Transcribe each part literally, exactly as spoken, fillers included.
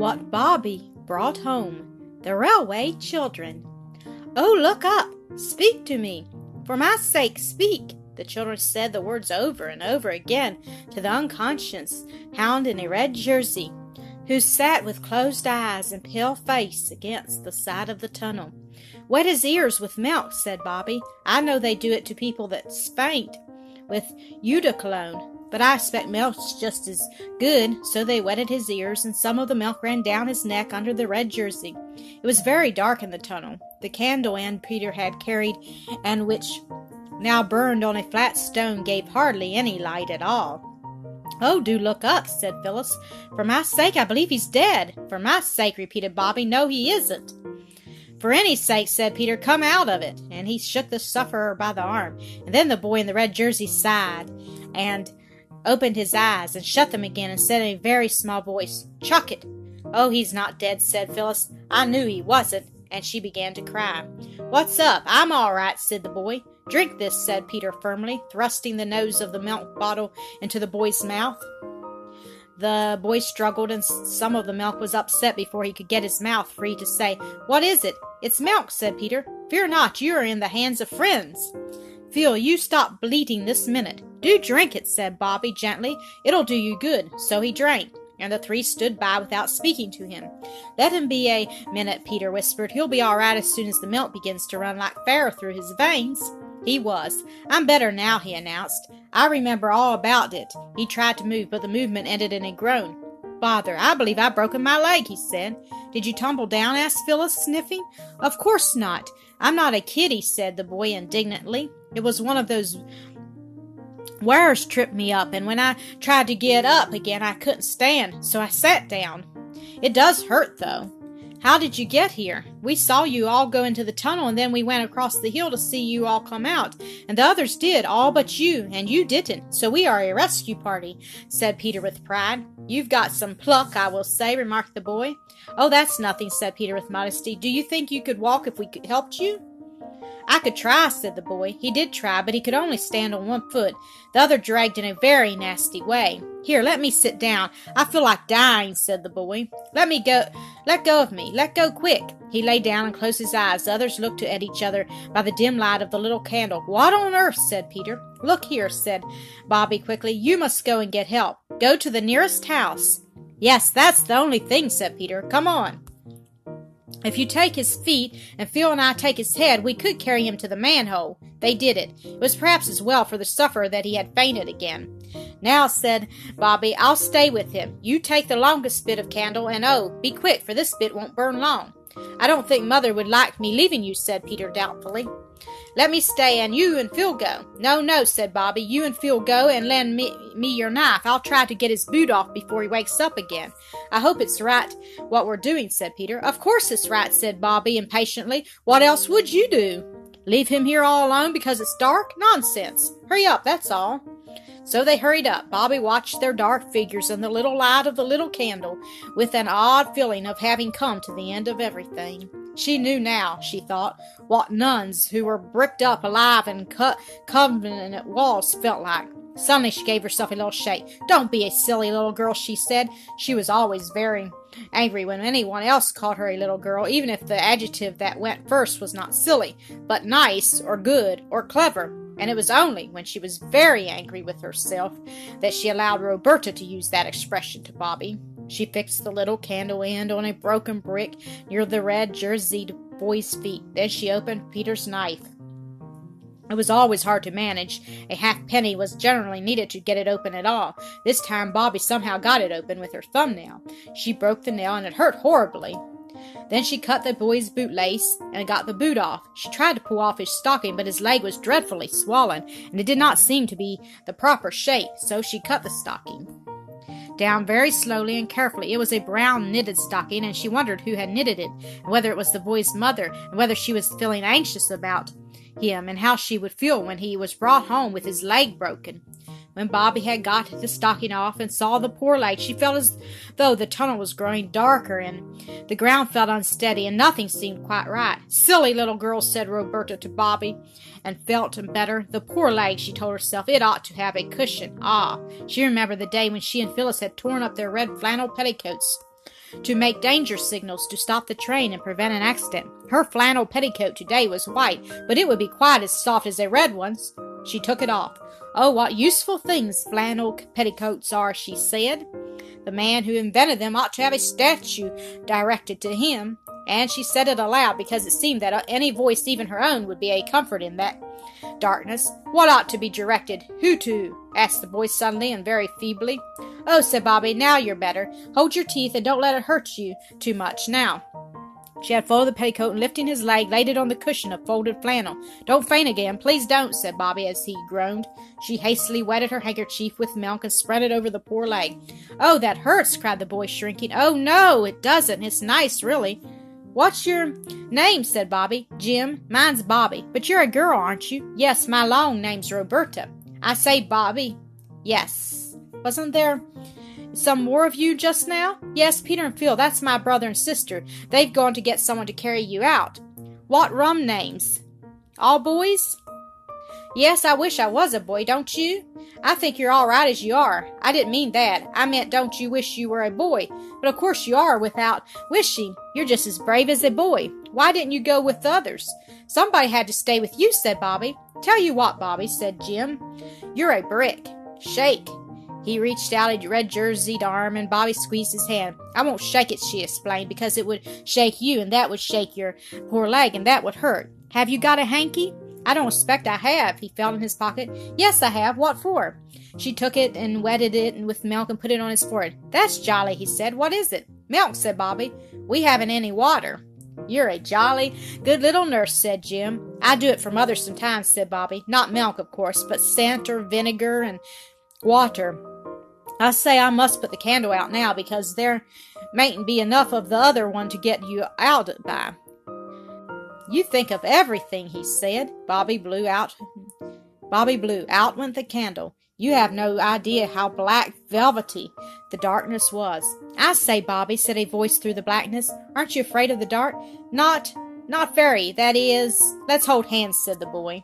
What Bobbie brought home, the railway children. Oh, look up, speak to me, for my sake speak. The children said the words over and over again to the unconscious hound in a red jersey, who sat with closed eyes and pale face against the side of the tunnel. "Wet his ears with milk," said Bobbie. "I know they do it to people that's faint with Eaude-Cologne, but I expect milk's just as good." So they wetted his ears, and some of the milk ran down his neck under the red jersey. It was very dark in the tunnel. The candle end Peter had carried, and which now burned on a flat stone, gave hardly any light at all. "Oh, do look up," said Phyllis. "For my sake, I believe he's dead." "For my sake," repeated Bobbie. "No, he isn't." "For any sake," said Peter. "Come out of it." And he shook the sufferer by the arm. And then the boy in the red jersey sighed and opened his eyes and shut them again and said in a very small voice, "Chuck it." "Oh, he's not dead," said Phyllis. "I knew he wasn't." And she began to cry. "What's up? I'm all right," said the boy. "Drink this," said Peter firmly, thrusting the nose of the milk bottle into the boy's mouth. The boy struggled, and some of the milk was upset before he could get his mouth free to say, "What is it?" "It's milk," said Peter. "Fear not, you are in the hands of friends. Phil, you stop bleating this minute." "Do drink it," said Bobbie gently. "It'll do you good." So he drank, and the three stood by without speaking to him. "Let him be a minute," Peter whispered. "He'll be all right as soon as the milk begins to run like fire through his veins." He was. "I'm better now," he announced. "I remember all about it." He tried to move, but the movement ended in a groan. "Bother, I believe I've broken my leg," he said. "Did you tumble down?" asked Phyllis, sniffing. "Of course not. I'm not a kiddie," said the boy indignantly. "It was one of those wires tripped me up, and when I tried to get up again, I couldn't stand, so I sat down. It does hurt, though." "How did you get here? We saw you all go into the tunnel, and then we went across the hill to see you all come out, and the others did, all but you, and you didn't, so we are a rescue party," said Peter with pride. "You've got some pluck, I will say," remarked the boy. "Oh, that's nothing," said Peter with modesty. "Do you think you could walk if we helped you?" "I could try," said the boy. He did try, but he could only stand on one foot. The other dragged in a very nasty way. "Here, let me sit down. I feel like dying," said the boy. "Let me go. Let go of me. Let go quick." He lay down and closed his eyes. The others looked at each other by the dim light of the little candle. "What on earth?" said Peter. "Look here," said Bobbie quickly. "You must go and get help. Go to the nearest house." "Yes, that's the only thing," said Peter. "Come on. If you take his feet and Phil and I take his head, we could carry him to the manhole." They did it. It was perhaps as well for the sufferer that he had fainted again. "Now," said Bobbie, "I'll stay with him. You take the longest bit of candle, and oh, be quick, for this bit won't burn long." "I don't think Mother would like me leaving you," said Peter doubtfully. "Let me stay, and you and Phil go." "No, no," said Bobbie. "You and Phil go, and lend me, me your knife. I'll try to get his boot off before he wakes up again." "I hope it's right what we're doing," said Peter. "Of course it's right," said Bobbie impatiently. "What else would you do? Leave him here all alone because it's dark? Nonsense! Hurry up, that's all." So they hurried up. Bobbie watched their dark figures in the little light of the little candle with an odd feeling of having come to the end of everything. She knew now, she thought, what nuns who were bricked up alive and cut covenant walls felt like. Suddenly she gave herself a little shake. "Don't be a silly little girl," she said. She was always very angry when anyone else called her a little girl, even if the adjective that went first was not silly, but nice or good or clever. And it was only when she was very angry with herself that she allowed Roberta to use that expression to Bobbie. She fixed the little candle end on a broken brick near the red jerseyed boy's feet. Then she opened Peter's knife. It was always hard to manage. A halfpenny was generally needed to get it open at all. This time Bobbie somehow got it open with her thumbnail. She broke the nail, and it hurt horribly. Then she cut the boy's bootlace and got the boot off. She tried to pull off his stocking, but his leg was dreadfully swollen, and it did not seem to be the proper shape, so she cut the stocking down very slowly and carefully. It was a brown knitted stocking, and she wondered who had knitted it, and whether it was the boy's mother, and whether she was feeling anxious about him, and how she would feel when he was brought home with his leg broken. When Bobbie had got the stocking off and saw the poor leg, she felt as though the tunnel was growing darker, and the ground felt unsteady, and nothing seemed quite right. "Silly little girl," said Roberta to Bobbie, and felt him better. The poor leg, she told herself, it ought to have a cushion. Ah, she remembered the day when she and Phyllis had torn up their red flannel petticoats. to make danger signals to stop the train and prevent an accident. Her flannel petticoat today was white, but it would be quite as soft as a red one's. She took it off. "Oh, what useful things flannel petticoats are," she said. "The man who invented them ought to have a statue directed to him." And she said it aloud because it seemed that any voice, even her own, would be a comfort in that darkness. "What ought to be directed? Who to?" asked the boy suddenly and very feebly. "Oh," said Bobbie, "now you're better. Hold your teeth and don't let it hurt you too much now." She had folded the petticoat and, lifting his leg, laid it on the cushion of folded flannel. "Don't faint again, please don't," said Bobbie as he groaned. She hastily wetted her handkerchief with milk and spread it over the poor leg. "Oh, that hurts," cried the boy, shrinking. "Oh, no, it doesn't. It's nice, really." "What's your name?" said Bobbie. "Jim. Mine's Bobbie. But you're a girl, aren't you?" "Yes, my long name's Roberta." "I say, Bobbie." "Yes. Wasn't there some more of you just now?" "Yes, Peter and Phil. That's my brother and sister. They've gone to get someone to carry you out." "What rum names? All boys?" "Yes, I wish I was a boy, don't you?" "I think you're all right as you are. I didn't mean that. I meant don't you wish you were a boy? But of course you are without wishing. You're just as brave as a boy. Why didn't you go with the others?" "Somebody had to stay with you," said Bobbie. "Tell you what, Bobbie," said Jim. "You're a brick. Shake." He reached out a red-jerseyed arm, and Bobbie squeezed his hand. "I won't shake it," she explained, "because it would shake you, and that would shake your poor leg, and that would hurt. Have you got a hanky?" "I don't expect I have." He felt in his pocket. "Yes, I have. What for?" She took it and wetted it with milk and put it on his forehead. "That's jolly," he said. "What is it?" "Milk," said Bobbie. "We haven't any water." "You're a jolly good little nurse," said Jim. "I do it for mother sometimes," said Bobbie. "Not milk, of course, but scent or vinegar and water. I say, I must put the candle out now, because there mayn't be enough of the other one to get you out by." "You think of everything," he said. Bobbie blew out. Bobbie blew. Out went the candle. You have no idea how black velvety the darkness was. "I say, Bobbie," said a voice through the blackness, "aren't you afraid of the dark?" Not, not very. That is, let's hold hands," said the boy.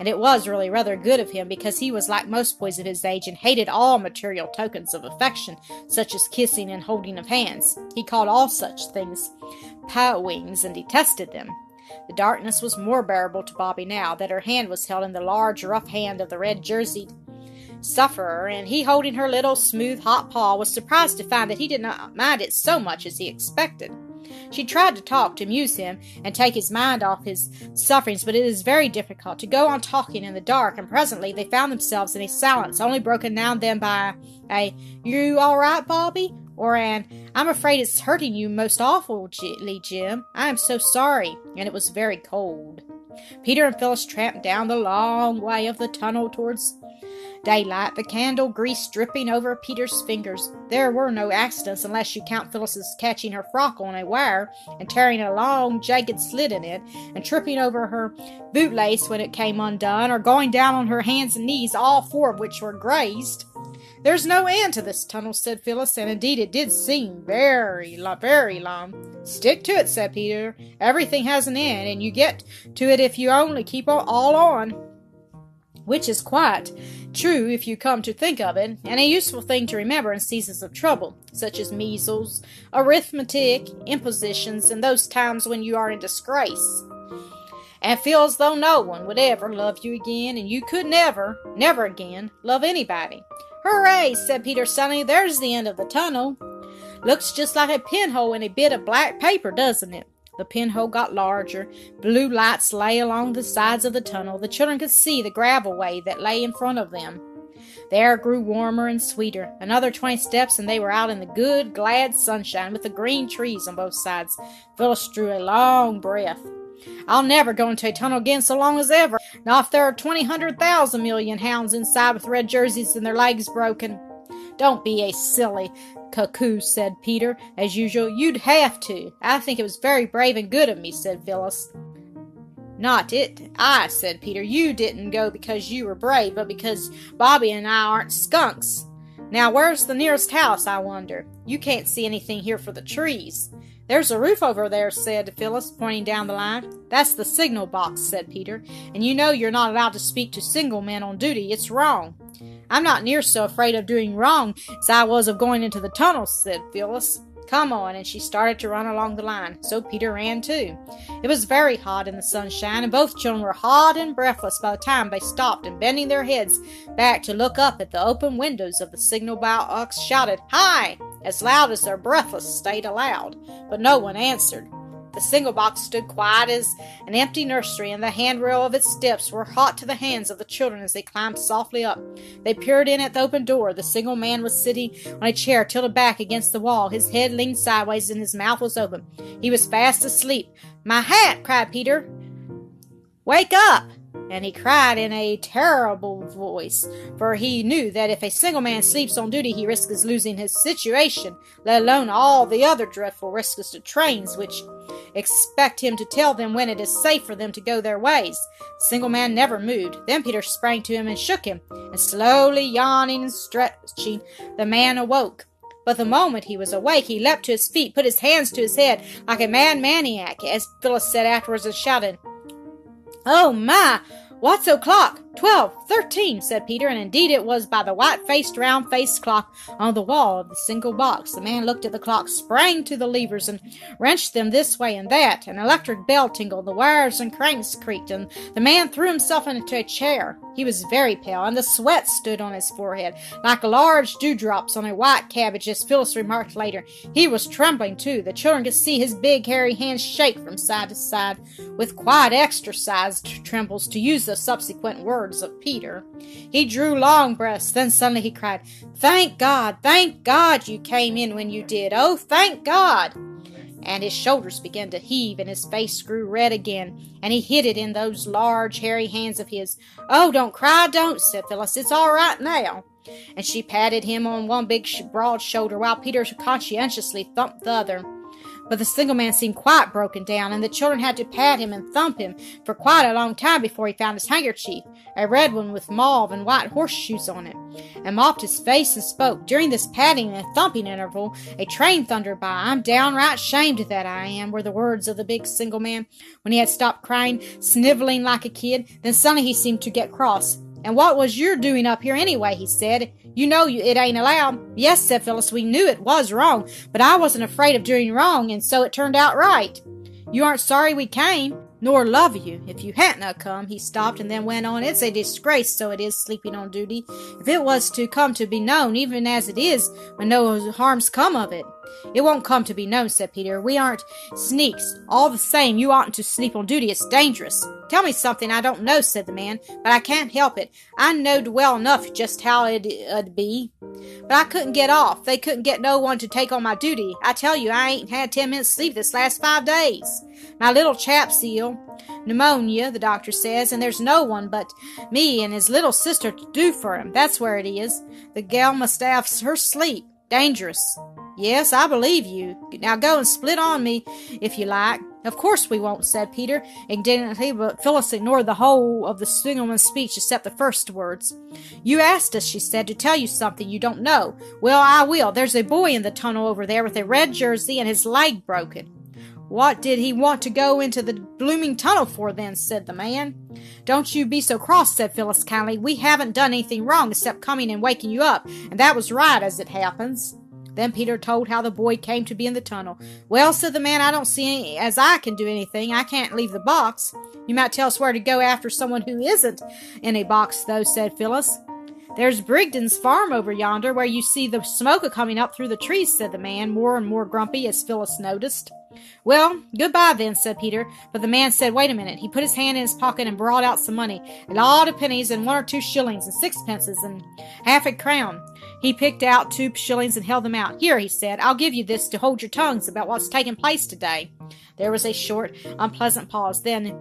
And it was really rather good of him, because he was like most boys of his age and hated all material tokens of affection, such as kissing and holding of hands. He called all such things powings and detested them. The darkness was more bearable to Bobbie now that her hand was held in the large, rough hand of the red-jerseyed sufferer, and he, holding her little, smooth, hot paw, was surprised to find that he did not mind it so much as he expected. She tried to talk to amuse him and take his mind off his sufferings, but it is very difficult to go on talking in the dark, and presently they found themselves in a silence only broken now and then by a "You all right, Bobbie?" or an "I'm afraid it's hurting you most awfully, Jim. I am so sorry." And it was very cold. Peter and Phyllis tramped down the long way of the tunnel towards daylight, the candle grease dripping over Peter's fingers. There were no accidents, unless you count Phyllis's catching her frock on a wire and tearing a long jagged slit in it, and tripping over her bootlace when it came undone, or going down on her hands and knees, all four of which were grazed. "There's no end to this tunnel," said Phyllis, and indeed it did seem very, very long. "Stick to it," said Peter. "Everything has an end, and you get to it if you only keep all on." Which is quite true if you come to think of it, and a useful thing to remember in seasons of trouble, such as measles, arithmetic, impositions, and those times when you are in disgrace, and feel as though no one would ever love you again, and you could never, never again love anybody. "Hooray!" said Peter suddenly. "There's the end of the tunnel. Looks just like a pinhole in a bit of black paper, doesn't it?" The pinhole got larger. Blue lights lay along the sides of the tunnel. The children could see the gravel way that lay in front of them. The air grew warmer and sweeter. Another twenty steps, and they were out in the good, glad sunshine, with the green trees on both sides. Phyllis drew a long breath. "I'll never go into a tunnel again so long as ever. Now if there are twenty hundred thousand million hounds inside with red jerseys and their legs broken." "Don't be a silly cuckoo," said Peter, as usual. "You'd have to." "I think it was very brave and good of me," said Phyllis. "Not it. I," said Peter. "You didn't go because you were brave, but because Bobbie and I aren't skunks. Now where's the nearest house, I wonder? You can't see anything here for the trees." "There's a roof over there," said Phyllis, pointing down the line. "That's the signal box," said Peter. "And you know you're not allowed to speak to single men on duty. It's wrong." "I'm not near so afraid of doing wrong as I was of going into the tunnel," said Phyllis. Come on, and she started to run along the line, so Peter ran too. It was very hot in the sunshine, and both children were hot and breathless by the time they stopped, and bending their heads back to look up at the open windows of the signal box, shouted, "Hi!" as loud as their breathless state allowed, but no one answered. The signal box stood quiet as an empty nursery, and the handrail of its steps were hot to the hands of the children as they climbed softly up. They peered in at the open door. The signal man was sitting on a chair tilted back against the wall. His head leaned sideways, and his mouth was open. He was fast asleep. "My hat!" cried Peter. "Wake up!" And he cried in a terrible voice, for he knew that if a single man sleeps on duty, he risks losing his situation, let alone all the other dreadful risks to trains, which expect him to tell them when it is safe for them to go their ways. The single man never moved. Then Peter sprang to him and shook him, and slowly, yawning and stretching, the man awoke. But the moment he was awake, he leapt to his feet, put his hands to his head like a mad maniac, as Phyllis said afterwards, and shouted, "Oh, my! What's o'clock? Twelve, thirteen," said Peter, and indeed it was by the white-faced, round-faced clock on the wall of the single box. The man looked at the clock, sprang to the levers, and wrenched them this way and that. An electric bell tingled, the wires and cranks creaked, and the man threw himself into a chair. He was very pale, and the sweat stood on his forehead, like large dewdrops on a white cabbage, as Phyllis remarked later. He was trembling, too. The children could see his big, hairy hands shake from side to side with quiet exercise trembles, to use the subsequent word. Of Peter. He drew long breaths, then suddenly he cried, "Thank God, thank God you came in when you did, oh, thank God!" And his shoulders began to heave, and his face grew red again, and he hid it in those large, hairy hands of his. "Oh, don't cry, don't," said Phyllis, "it's all right now." And she patted him on one big, broad shoulder, while Peter conscientiously thumped the other. But the single man seemed quite broken down, and the children had to pat him and thump him for quite a long time before he found his handkerchief, a red one with mauve and white horseshoes on it, and mopped his face and spoke. During this patting and thumping interval, a train thundered by. "I'm downright shamed of that, I am," were the words of the big single man, when he had stopped crying, sniveling like a kid. Then suddenly he seemed to get cross. "And what was your doing up here anyway?" he said. "You know you, it ain't allowed." "Yes," said Phyllis, "we knew it was wrong, but I wasn't afraid of doing wrong, and so it turned out right." "You aren't sorry we came, nor love you. If you hadn't a come," he stopped, and then went on, "it's a disgrace, so it is, sleeping on duty. If it was to come to be known, even as it is, when no harm's come of it." "It won't come to be known," said Peter. "We aren't sneaks. All the same, you oughtn't to sleep on duty. It's dangerous." "Tell me something I don't know," said the man, "but I can't help it. I knowed well enough just how it 'ud be, but I couldn't get off. They couldn't get no one to take on my duty. I tell you, I ain't had ten minutes sleep this last five days. My little chap's ill. Pneumonia, the doctor says, and there's no one but me and his little sister to do for him. That's where it is. The gal must have her sleep. Dangerous." "Yes, I believe you. Now go and split on me, if you like." "Of course we won't," said Peter indignantly, but Phyllis ignored the whole of the signalman's speech except the first words. "You asked us," she said, "to tell you something you don't know. Well, I will. There's a boy in the tunnel over there with a red jersey and his leg broken." "What did he want to go into the blooming tunnel for, then?" said the man. "Don't you be so cross," said Phyllis kindly. "We haven't done anything wrong except coming and waking you up, and that was right as it happens." Then Peter told how the boy came to be in the tunnel. "Well," said the man, "I don't see any, as I can do anything. I can't leave the box." "You might tell us where to go after someone who isn't in a box, though," said Phyllis. "There's Brigden's farm over yonder, where you see the smoke coming up through the trees," said the man, more and more grumpy, as Phyllis noticed. "Well, goodbye then," said Peter, but the man said, "Wait a minute." He put his hand in his pocket and brought out some money, a lot of pennies, and one or two shillings, and sixpences, and half a crown. He picked out two shillings and held them out. "Here," he said, "I'll give you this to hold your tongues about what's taken place today." There was a short, unpleasant pause. Then,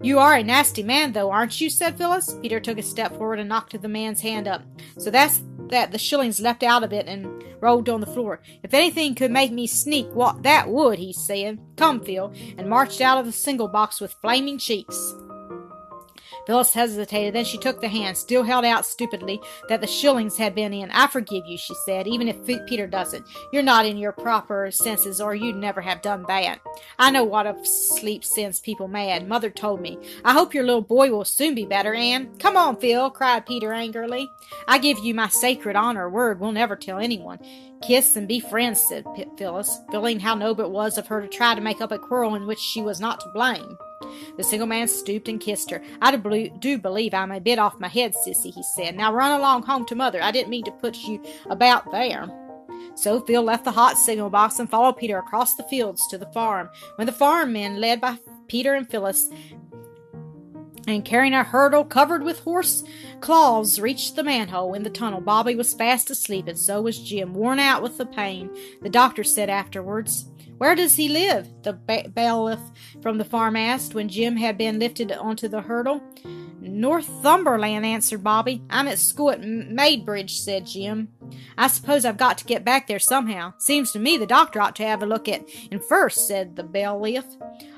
"You are a nasty man, though, aren't you?" said Phyllis. Peter took a step forward and knocked the man's hand up. So that's that the shillings leapt out of it and rolled on the floor. "If anything could make me sneak, what that would," he said. "Come, Phil," and marched out of the single box with flaming cheeks. Phyllis hesitated, then she took the hand, still held out stupidly, that the shillings had been in. "I forgive you," she said, "even if Peter doesn't. You're not in your proper senses, or you'd never have done that. I know what of sleep sends people mad. Mother told me. I hope your little boy will soon be better, Anne." "Come on, Phil," cried Peter angrily. "I give you my sacred honor word we'll never tell anyone." "Kiss and be friends," said Phyllis, feeling how noble it was of her to try to make up a quarrel in which she was not to blame. The single man stooped and kissed her. "I do believe I'm a bit off my head, sissy," he said. "Now run along home to mother. I didn't mean to put you about there." So Phil left the hot signal box and followed Peter across the fields to the farm. When the farm men, led by Peter and Phyllis, and carrying a hurdle covered with horse claws, reached the manhole in the tunnel, Bobbie was fast asleep, and so was Jim, worn out with the pain. The doctor said afterwards, "Where does he live?" the ba- bailiff from the farm asked, when Jim had been lifted onto the hurdle. "Northumberland," answered Bobbie. "I'm at school at Maidbridge," said Jim. "I suppose I've got to get back there somehow. Seems to me the doctor ought to have a look at him first," said the bailiff.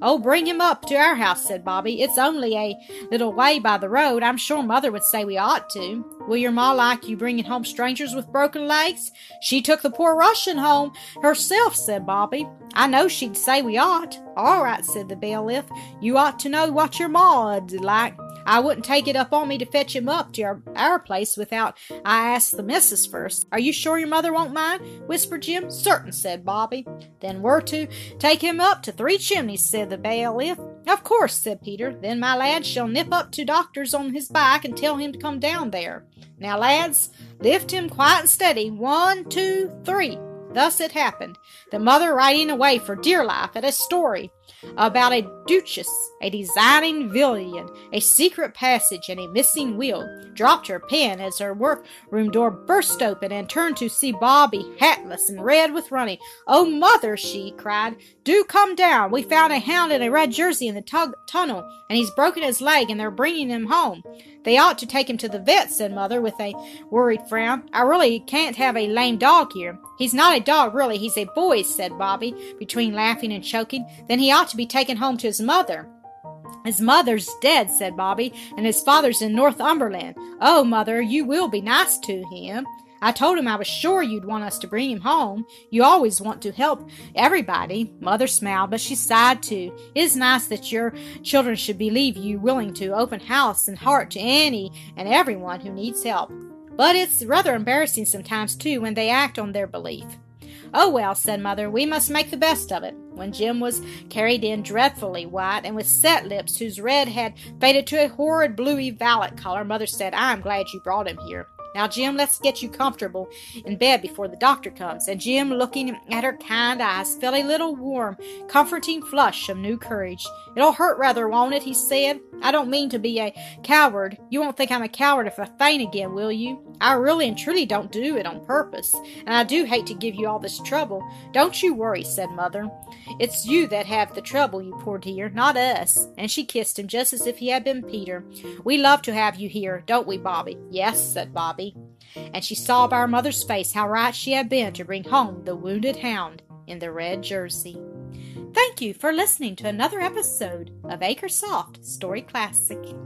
"Oh, bring him up to our house," said Bobbie. "It's only a little way by the road. I'm sure mother would say we ought to. Will your ma like you bringing home strangers with broken legs?" "She took the poor Russian home herself," said Bobbie. "I know she'd say we ought." "All right," said the bailiff. "You ought to know what your ma'd like. I wouldn't take it up on me to fetch him up to our, our place without I asked the missus first." "Are you sure your mother won't mind?" whispered Jim. "Certain," said Bobbie. "Then we're to take him up to Three Chimneys," said the bailiff. "Of course," said Peter. "Then my lad shall nip up to doctor's on his bike and tell him to come down there. Now, lads, lift him quiet and steady. One, two, three." Thus it happened, the mother riding away for dear life at a story about a duchess, a designing villain, a secret passage, and a missing wheel, dropped her pen as her workroom door burst open and turned to see Bobbie, hatless and red with running. "Oh, mother," she cried, "do come down. We found a hound in a red jersey in the tug- tunnel, and he's broken his leg, and they're bringing him home." "They ought to take him to the vet," said mother, with a worried frown. "I really can't have a lame dog here." "He's not a dog, really. He's a boy," said Bobbie, between laughing and choking. "Then he ought to be taken home to his mother." "His mother's dead," said Bobbie, "and his father's in Northumberland." "Oh, mother, you will be nice to him. I told him I was sure you'd want us to bring him home. You always want to help everybody." Mother smiled, but she sighed too. "It is nice that your children should believe you willing to open house and heart to any and everyone who needs help. But it's rather embarrassing sometimes, too, when they act on their belief." "Oh, well," said mother, "we must make the best of it." When Jim was carried in, dreadfully white, and with set lips, whose red had faded to a horrid bluey violet color, mother said, "I am glad you brought him here. Now, Jim, let's get you comfortable in bed before the doctor comes." And Jim, looking at her kind eyes, felt a little warm, comforting flush of new courage. "It'll hurt rather, won't it?" he said. "I don't mean to be a coward. You won't think I'm a coward if I faint again, will you? I really and truly don't do it on purpose, and I do hate to give you all this trouble." "Don't you worry," said mother. "It's you that have the trouble, you poor dear, not us." And she kissed him just as if he had been Peter. "We love to have you here, don't we, Bobbie?" "Yes," said Bobbie. And she saw by her mother's face how right she had been to bring home the wounded hound in the red jersey. Thank you for listening to another episode of AcreSoft Story Classic.